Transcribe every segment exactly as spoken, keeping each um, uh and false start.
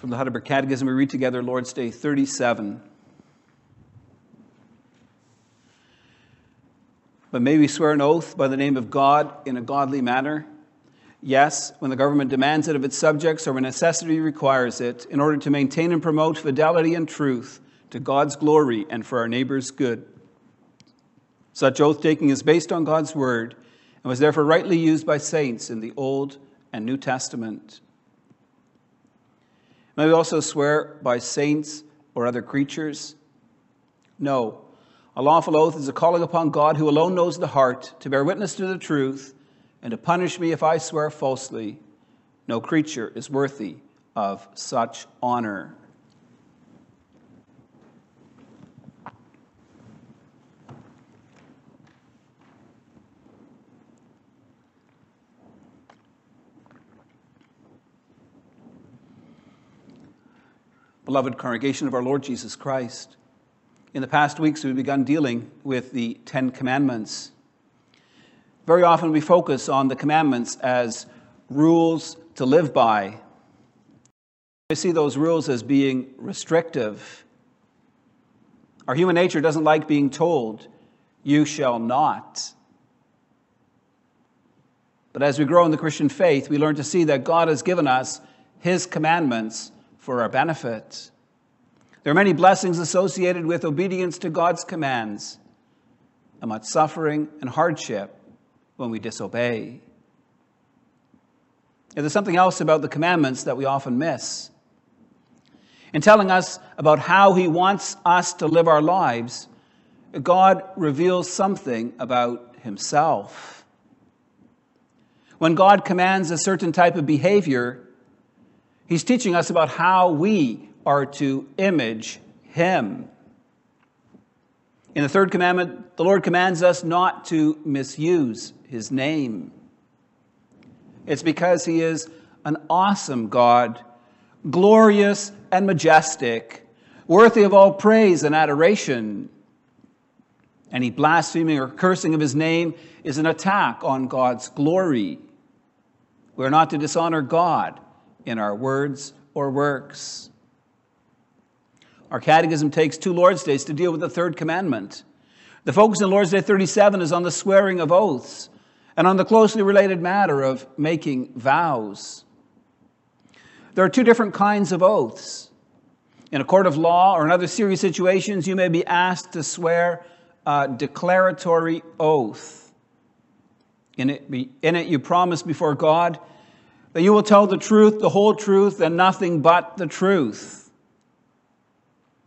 from the Heidelberg Catechism. We read together Lord's Day thirty-seven. But may we swear an oath by the name of God in a godly manner? Yes, when the government demands it of its subjects or when necessity requires it, in order to maintain and promote fidelity and truth to God's glory and for our neighbor's good. Such oath-taking is based on God's word and was therefore rightly used by saints in the Old and New Testament. May we also swear by saints or other creatures? No. A lawful oath is a calling upon God who alone knows the heart to bear witness to the truth and to punish me if I swear falsely. No creature is worthy of such honor. Beloved congregation of our Lord Jesus Christ, in the past weeks we've begun dealing with the Ten Commandments. Very often we focus on the commandments as rules to live by. We see those rules as being restrictive. Our human nature doesn't like being told, "You shall not." But as we grow in the Christian faith, we learn to see that God has given us His commandments for our benefit. There are many blessings associated with obedience to God's commands, and much suffering and hardship when we disobey. And there's something else about the commandments that we often miss. In telling us about how He wants us to live our lives, God reveals something about Himself. When God commands a certain type of behavior, He's teaching us about how we are to image Him. In the Third Commandment, the Lord commands us not to misuse His name. It's because He is an awesome God, glorious and majestic, worthy of all praise and adoration. Any blaspheming or cursing of His name is an attack on God's glory. We're not to dishonor God in our words or works. Our catechism takes two Lord's Days to deal with the Third Commandment. The focus in Lord's Day thirty-seven is on the swearing of oaths and on the closely related matter of making vows. There are two different kinds of oaths. In a court of law or in other serious situations, you may be asked to swear a declaratory oath. In it, in it you promise before God that you will tell the truth, the whole truth, and nothing but the truth.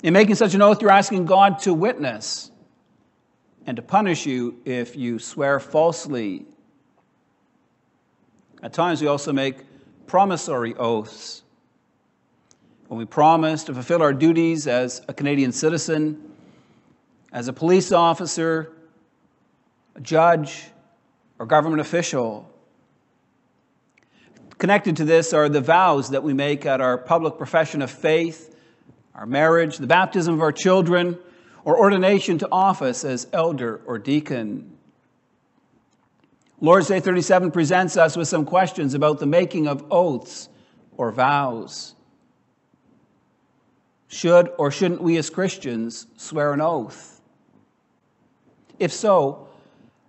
In making such an oath, you're asking God to witness and to punish you if you swear falsely. At times, we also make promissory oaths. When we promise to fulfill our duties as a Canadian citizen, as a police officer, a judge, or government official. Connected to this are the vows that we make at our public profession of faith, our marriage, the baptism of our children, or ordination to office as elder or deacon. Lord's Day thirty-seven presents us with some questions about the making of oaths or vows. Should or shouldn't we as Christians swear an oath? If so,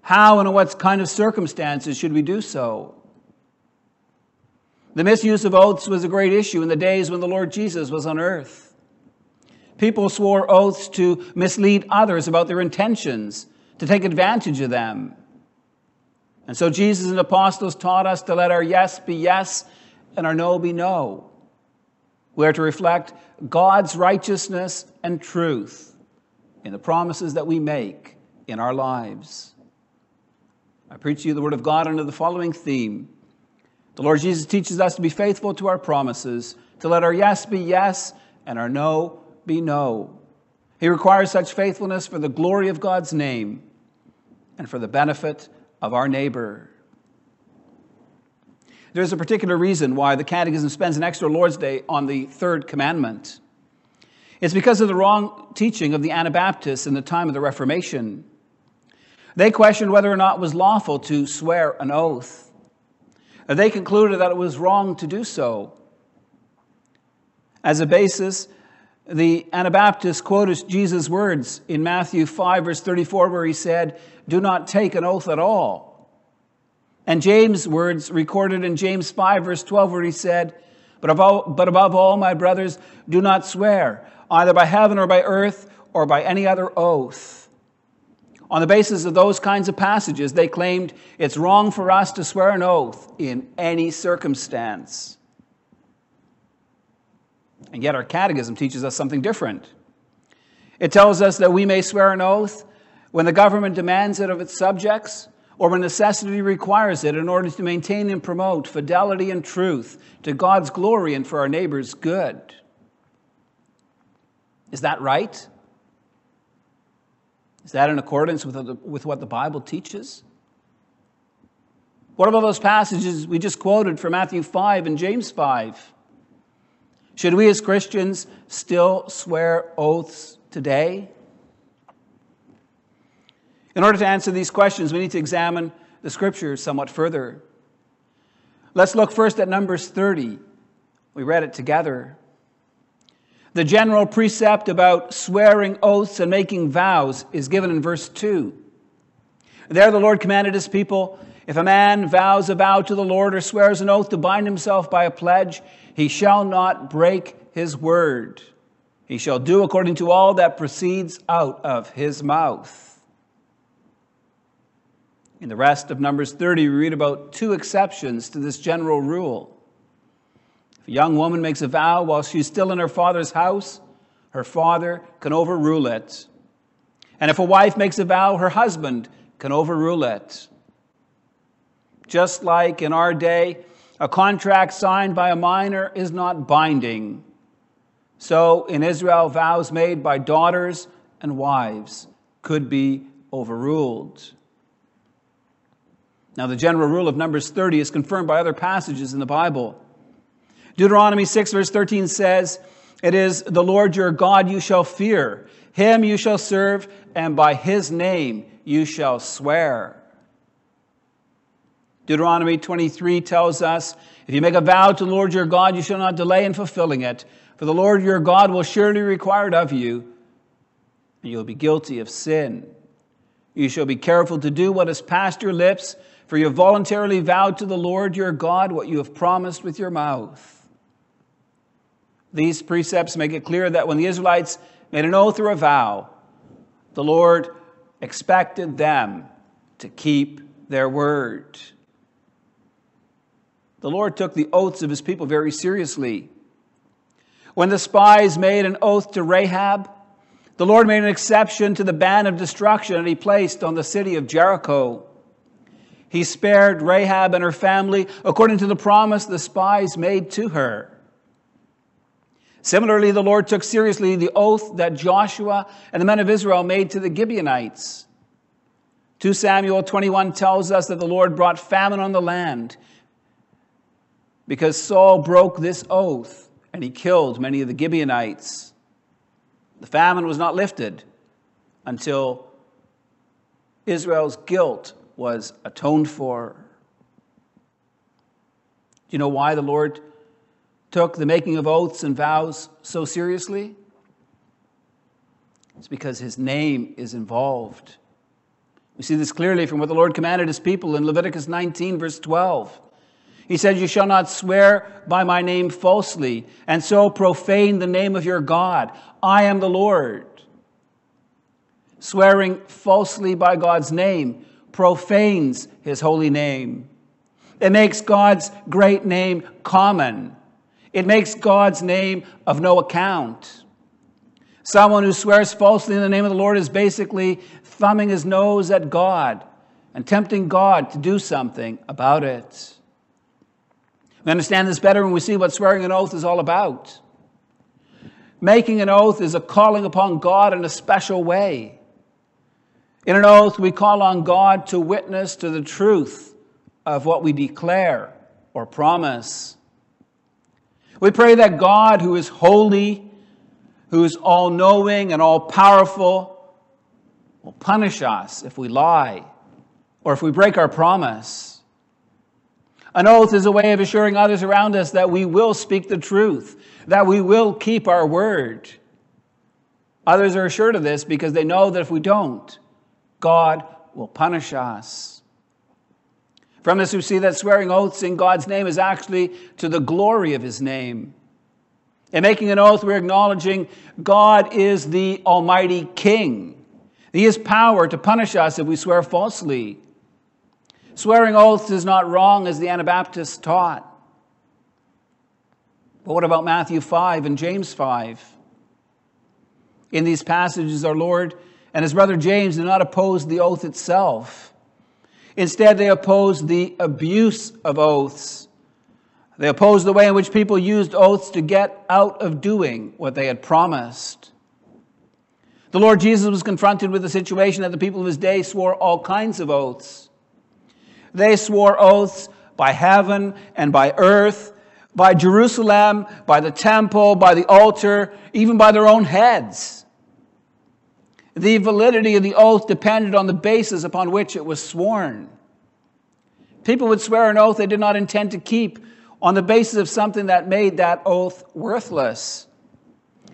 how and in what kind of circumstances should we do so? The misuse of oaths was a great issue in the days when the Lord Jesus was on earth. People swore oaths to mislead others about their intentions, to take advantage of them. And so Jesus and the apostles taught us to let our yes be yes and our no be no. We are to reflect God's righteousness and truth in the promises that we make in our lives. I preach to you the word of God under the following theme. The Lord Jesus teaches us to be faithful to our promises, to let our yes be yes and our no be no. He requires such faithfulness for the glory of God's name and for the benefit of our neighbor. There's a particular reason why the Catechism spends an extra Lord's Day on the Third Commandment. It's because of the wrong teaching of the Anabaptists in the time of the Reformation. They questioned whether or not it was lawful to swear an oath. They concluded that it was wrong to do so. As a basis, the Anabaptists quoted Jesus' words in Matthew five, verse thirty-four, where he said, "Do not take an oath at all." And James' words recorded in James five, verse twelve, where he said, "But above, but above all, my brothers, do not swear, either by heaven or by earth or by any other oath." On the basis of those kinds of passages, they claimed it's wrong for us to swear an oath in any circumstance. And yet our catechism teaches us something different. It tells us that we may swear an oath when the government demands it of its subjects, or when necessity requires it in order to maintain and promote fidelity and truth to God's glory and for our neighbor's good. Is that right? Is that in accordance with, the, with what the Bible teaches? What about those passages we just quoted from Matthew five and James five? Should we as Christians still swear oaths today? In order to answer these questions, we need to examine the Scriptures somewhat further. Let's look first at Numbers thirty. We read it together. The general precept about swearing oaths and making vows is given in verse two. There the Lord commanded his people, "If a man vows a vow to the Lord or swears an oath to bind himself by a pledge, he shall not break his word. He shall do according to all that proceeds out of his mouth." In the rest of Numbers thirty, we read about two exceptions to this general rule. If a young woman makes a vow while she's still in her father's house, her father can overrule it. And if a wife makes a vow, her husband can overrule it. Just like in our day, a contract signed by a minor is not binding. So in Israel, vows made by daughters and wives could be overruled. Now, the general rule of Numbers thirty is confirmed by other passages in the Bible. Deuteronomy six, verse thirteen says, "It is the Lord your God you shall fear, him you shall serve, and by his name you shall swear." Deuteronomy twenty-three tells us, "If you make a vow to the Lord your God, you shall not delay in fulfilling it, for the Lord your God will surely require it of you, and you will be guilty of sin. You shall be careful to do what has passed your lips, for you have voluntarily vowed to the Lord your God what you have promised with your mouth." These precepts make it clear that when the Israelites made an oath or a vow, the Lord expected them to keep their word. The Lord took the oaths of his people very seriously. When the spies made an oath to Rahab, the Lord made an exception to the ban of destruction that he placed on the city of Jericho. He spared Rahab and her family according to the promise the spies made to her. Similarly, the Lord took seriously the oath that Joshua and the men of Israel made to the Gibeonites. Second Samuel twenty-one tells us that the Lord brought famine on the land because Saul broke this oath and he killed many of the Gibeonites. The famine was not lifted until Israel's guilt was atoned for. Do you know why the Lord took the making of oaths and vows so seriously? It's because his name is involved. We see this clearly from what the Lord commanded his people in Leviticus nineteen, verse twelve. He said, "You shall not swear by my name falsely, and so profane the name of your God. I am the Lord." Swearing falsely by God's name profanes his holy name. It makes God's great name common. It makes God's name of no account. Someone who swears falsely in the name of the Lord is basically thumbing his nose at God and tempting God to do something about it. We understand this better when we see what swearing an oath is all about. Making an oath is a calling upon God in a special way. In an oath, we call on God to witness to the truth of what we declare or promise. We pray that God, who is holy, who is all-knowing and all-powerful, will punish us if we lie or if we break our promise. An oath is a way of assuring others around us that we will speak the truth, that we will keep our word. Others are assured of this because they know that if we don't, God will punish us. From this, we see that swearing oaths in God's name is actually to the glory of his name. In making an oath, we're acknowledging God is the Almighty King. He has power to punish us if we swear falsely. Swearing oaths is not wrong, as the Anabaptists taught. But what about Matthew five and James five? In these passages, our Lord and his brother James did not oppose the oath itself. Instead, they opposed the abuse of oaths. They opposed the way in which people used oaths to get out of doing what they had promised. The Lord Jesus was confronted with the situation that the people of his day swore all kinds of oaths. They swore oaths by heaven and by earth, by Jerusalem, by the temple, by the altar, even by their own heads. The validity of the oath depended on the basis upon which it was sworn. People would swear an oath they did not intend to keep on the basis of something that made that oath worthless.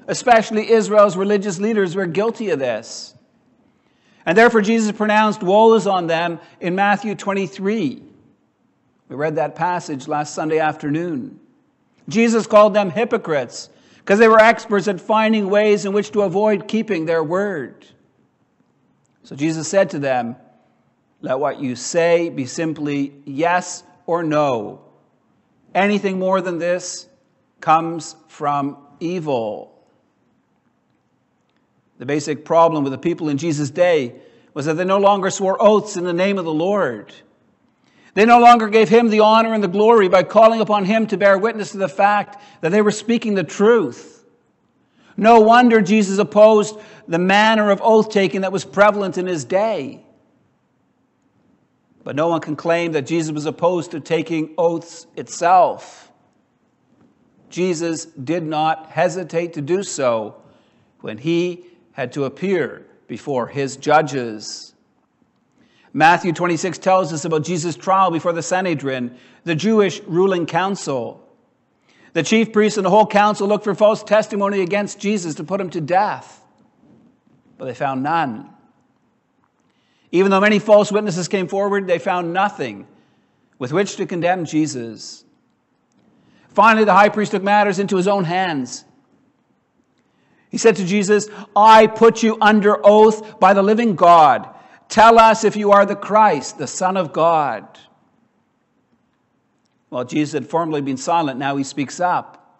Especially Israel's religious leaders were guilty of this. And therefore Jesus pronounced woes on them in Matthew twenty-three. We read that passage last Sunday afternoon. Jesus called them hypocrites because they were experts at finding ways in which to avoid keeping their word. So Jesus said to them, "Let what you say be simply yes or no. Anything more than this comes from evil." The basic problem with the people in Jesus' day was that they no longer swore oaths in the name of the Lord. They no longer gave him the honor and the glory by calling upon him to bear witness to the fact that they were speaking the truth. No wonder Jesus opposed the manner of oath-taking that was prevalent in his day. But no one can claim that Jesus was opposed to taking oaths itself. Jesus did not hesitate to do so when he had to appear before his judges. Matthew twenty-six tells us about Jesus' trial before the Sanhedrin, the Jewish ruling council. The chief priests and the whole council looked for false testimony against Jesus to put him to death, but they found none. Even though many false witnesses came forward, they found nothing with which to condemn Jesus. Finally, the high priest took matters into his own hands. He said to Jesus, "I put you under oath by the living God. Tell us if you are the Christ, the Son of God." Well, Jesus had formerly been silent. Now he speaks up.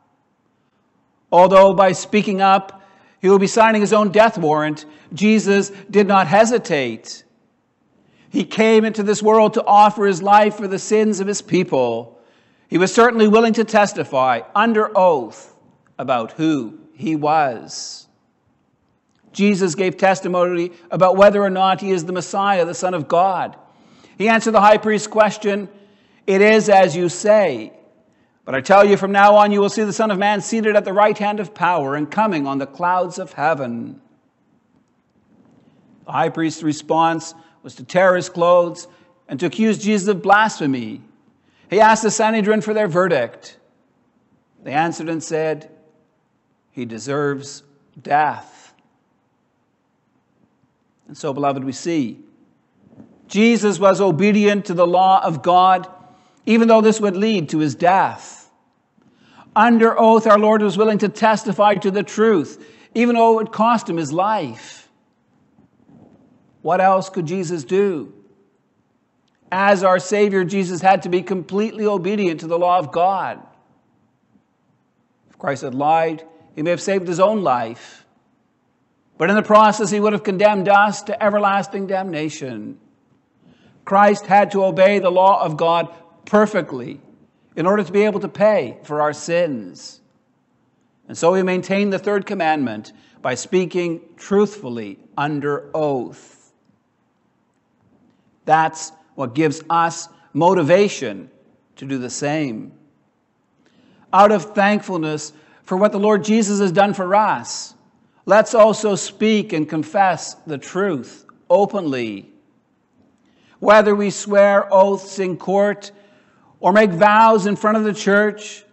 Although by speaking up, he will be signing his own death warrant, Jesus did not hesitate. He came into this world to offer his life for the sins of his people. He was certainly willing to testify under oath about who he was. Jesus gave testimony about whether or not he is the Messiah, the Son of God. He answered the high priest's question, "It is as you say, but I tell you, from now on you will see the Son of Man seated at the right hand of power and coming on the clouds of heaven." The high priest's response was to tear his clothes and to accuse Jesus of blasphemy. He asked the Sanhedrin for their verdict. They answered and said, "He deserves death." And so, beloved, we see Jesus was obedient to the law of God, even though this would lead to his death. Under oath, our Lord was willing to testify to the truth, even though it would cost him his life. What else could Jesus do? As our Savior, Jesus had to be completely obedient to the law of God. If Christ had lied, he may have saved his own life, but in the process he would have condemned us to everlasting damnation. Christ had to obey the law of God perfectly in order to be able to pay for our sins. And so he maintained the third commandment by speaking truthfully under oath. That's what gives us motivation to do the same. Out of thankfulness for what the Lord Jesus has done for us, let's also speak and confess the truth openly. Whether we swear oaths in court or make vows in front of the church,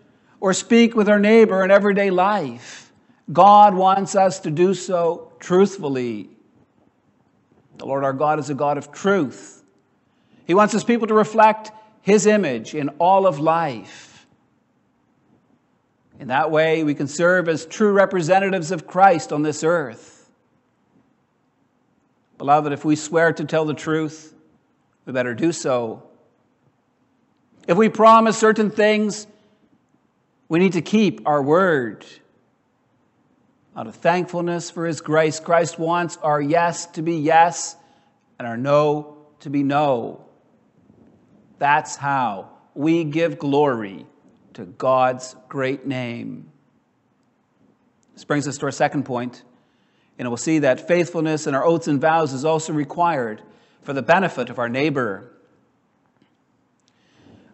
or speak with our neighbor in everyday life. God wants us to do so truthfully. The Lord our God is a God of truth. He wants his people to reflect his image in all of life. In that way, we can serve as true representatives of Christ on this earth. Beloved, if we swear to tell the truth, we better do so. If we promise certain things, we need to keep our word. Out of thankfulness for his grace, Christ wants our yes to be yes and our no to be no. That's how we give glory to God's great name. This brings us to our second point, and we'll see that faithfulness in our oaths and vows is also required for the benefit of our neighbor.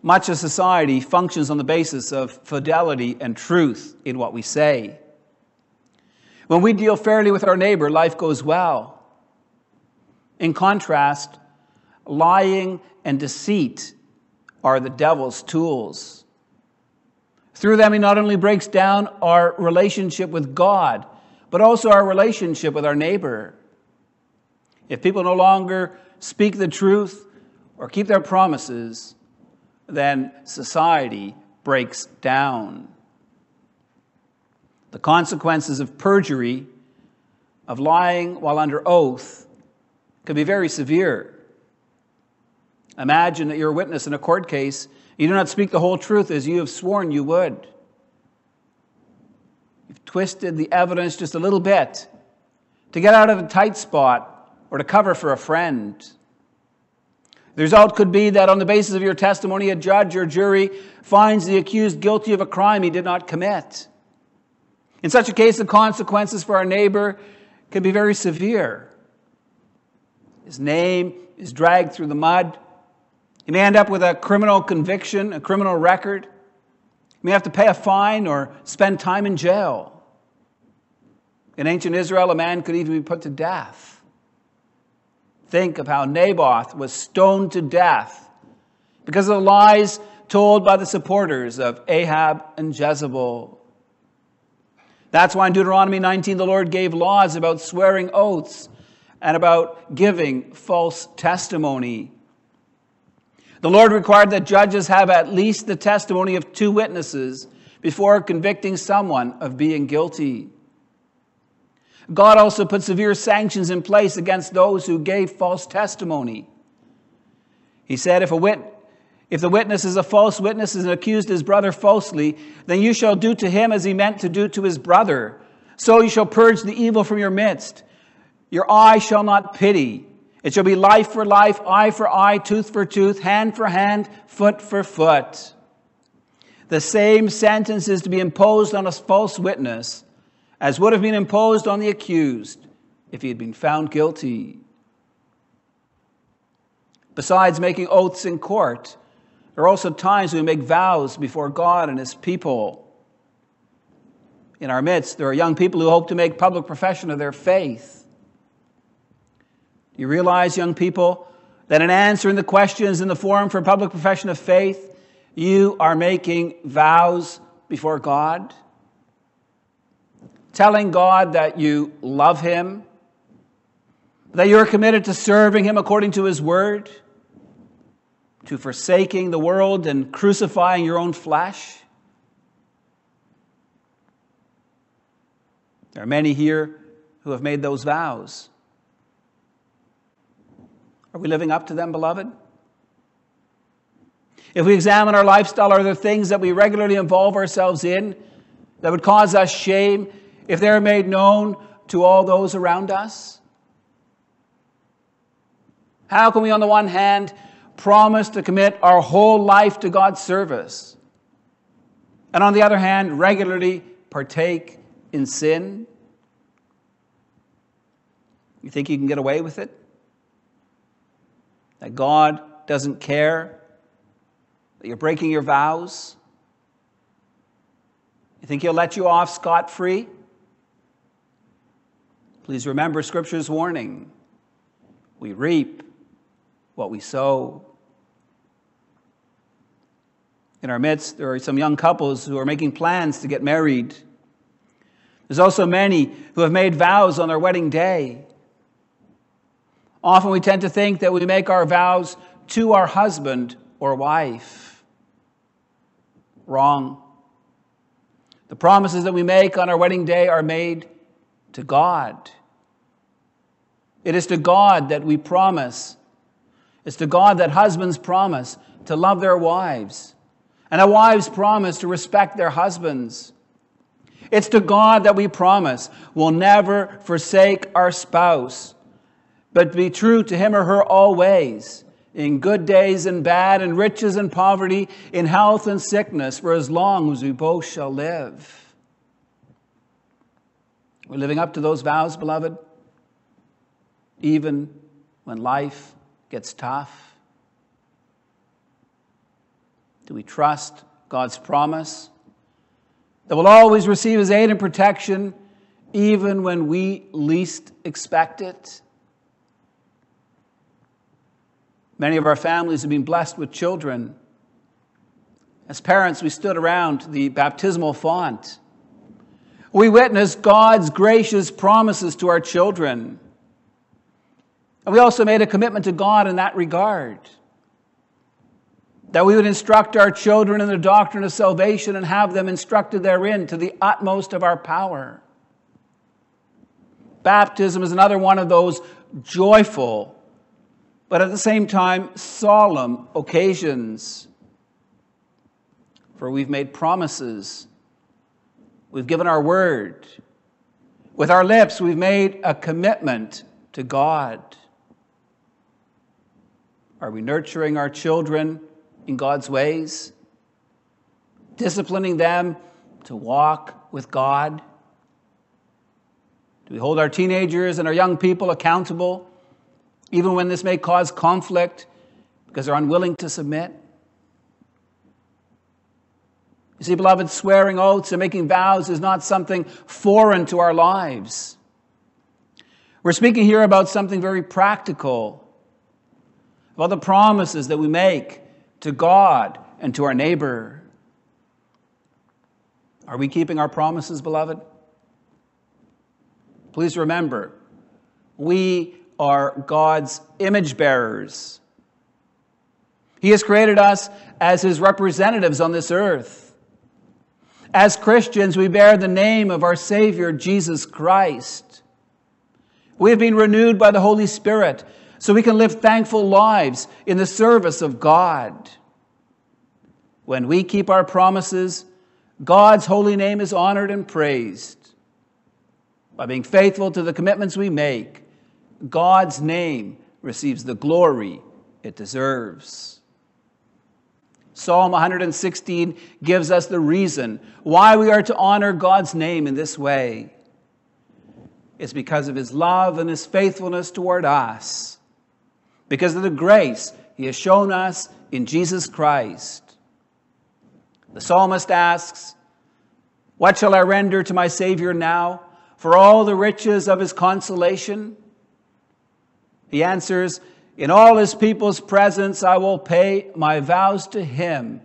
Much of society functions on the basis of fidelity and truth in what we say. When we deal fairly with our neighbor, life goes well. In contrast, lying and deceit are the devil's tools. Through them, he not only breaks down our relationship with God, but also our relationship with our neighbor. If people no longer speak the truth or keep their promises, then society breaks down. The consequences of perjury, of lying while under oath, can be very severe. Imagine that you're a witness in a court case. You do not speak the whole truth as you have sworn you would. You've twisted the evidence just a little bit to get out of a tight spot or to cover for a friend. The result could be that on the basis of your testimony, a judge or jury finds the accused guilty of a crime he did not commit. In such a case, the consequences for our neighbor can be very severe. His name is dragged through the mud. He may end up with a criminal conviction, a criminal record. He may have to pay a fine or spend time in jail. In ancient Israel, a man could even be put to death. Think of how Naboth was stoned to death because of the lies told by the supporters of Ahab and Jezebel. That's why in Deuteronomy nineteen, the Lord gave laws about swearing oaths and about giving false testimony. The Lord required that judges have at least the testimony of two witnesses before convicting someone of being guilty. God also put severe sanctions in place against those who gave false testimony. He said, if, a wit- if the witness is a false witness and accused his brother falsely, then you shall do to him as he meant to do to his brother. So you shall purge the evil from your midst. Your eye shall not pity. It shall be life for life, eye for eye, tooth for tooth, hand for hand, foot for foot. The same sentence is to be imposed on a false witness as would have been imposed on the accused if he had been found guilty. Besides making oaths in court, there are also times we make vows before God and his people. In our midst, there are young people who hope to make public profession of their faith. Do you realize, young people, that in answering the questions in the forum for public profession of faith, you are making vows before God? Telling God that you love him, that you're committed to serving him according to his word, to forsaking the world and crucifying your own flesh. There are many here who have made those vows. Are we living up to them, beloved? If we examine our lifestyle, are there things that we regularly involve ourselves in that would cause us shame if they're made known to all those around us? How can we, on the one hand, promise to commit our whole life to God's service, and on the other hand, regularly partake in sin? You think you can get away with it? That God doesn't care? That you're breaking your vows? You think he'll let you off scot-free? Please remember Scripture's warning. We reap what we sow. In our midst, there are some young couples who are making plans to get married. There's also many who have made vows on their wedding day. Often we tend to think that we make our vows to our husband or wife. Wrong. The promises that we make on our wedding day are made to God. It is to God that we promise. It's to God that husbands promise to love their wives, and that wives promise to respect their husbands. It's to God that we promise we'll never forsake our spouse, but be true to him or her always, in good days and bad, in riches and poverty, in health and sickness, for as long as we both shall live. We're living up to those vows, beloved, even when life gets tough. Do we trust God's promise that we'll always receive his aid and protection even when we least expect it? Many of our families have been blessed with children. As parents, we stood around the baptismal font. We witnessed God's gracious promises to our children. And we also made a commitment to God in that regard, that we would instruct our children in the doctrine of salvation and have them instructed therein to the utmost of our power. Baptism is another one of those joyful, but at the same time, solemn occasions. For we've made promises. We've given our word. With our lips, we've made a commitment to God. Are we nurturing our children in God's ways, disciplining them to walk with God? Do we hold our teenagers and our young people accountable, even when this may cause conflict because they're unwilling to submit? You see, beloved, swearing oaths and making vows is not something foreign to our lives. We're speaking here about something very practical, about the promises that we make to God and to our neighbor. Are we keeping our promises, beloved? Please remember, we are God's image bearers. He has created us as his representatives on this earth. As Christians, we bear the name of our Savior, Jesus Christ. We have been renewed by the Holy Spirit, so we can live thankful lives in the service of God. When we keep our promises, God's holy name is honored and praised. By being faithful to the commitments we make, God's name receives the glory it deserves. Psalm one hundred sixteen gives us the reason why we are to honor God's name in this way. It's because of his love and his faithfulness toward us, because of the grace he has shown us in Jesus Christ. The psalmist asks, "What shall I render to my Savior now for all the riches of his consolation?" He answers, "In all his people's presence I will pay my vows to him,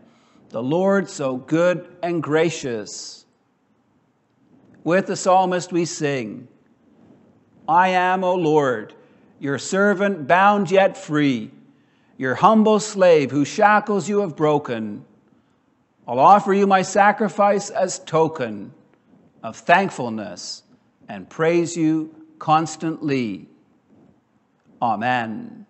the Lord so good and gracious." With the psalmist we sing, "I am, O Lord, your servant, bound yet free, your humble slave whose shackles you have broken. I'll offer you my sacrifice as token of thankfulness and praise you constantly. Amen."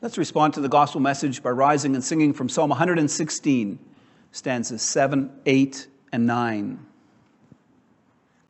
Let's respond to the gospel message by rising and singing from Psalm one hundred sixteen, stanzas seven, eight, and nine.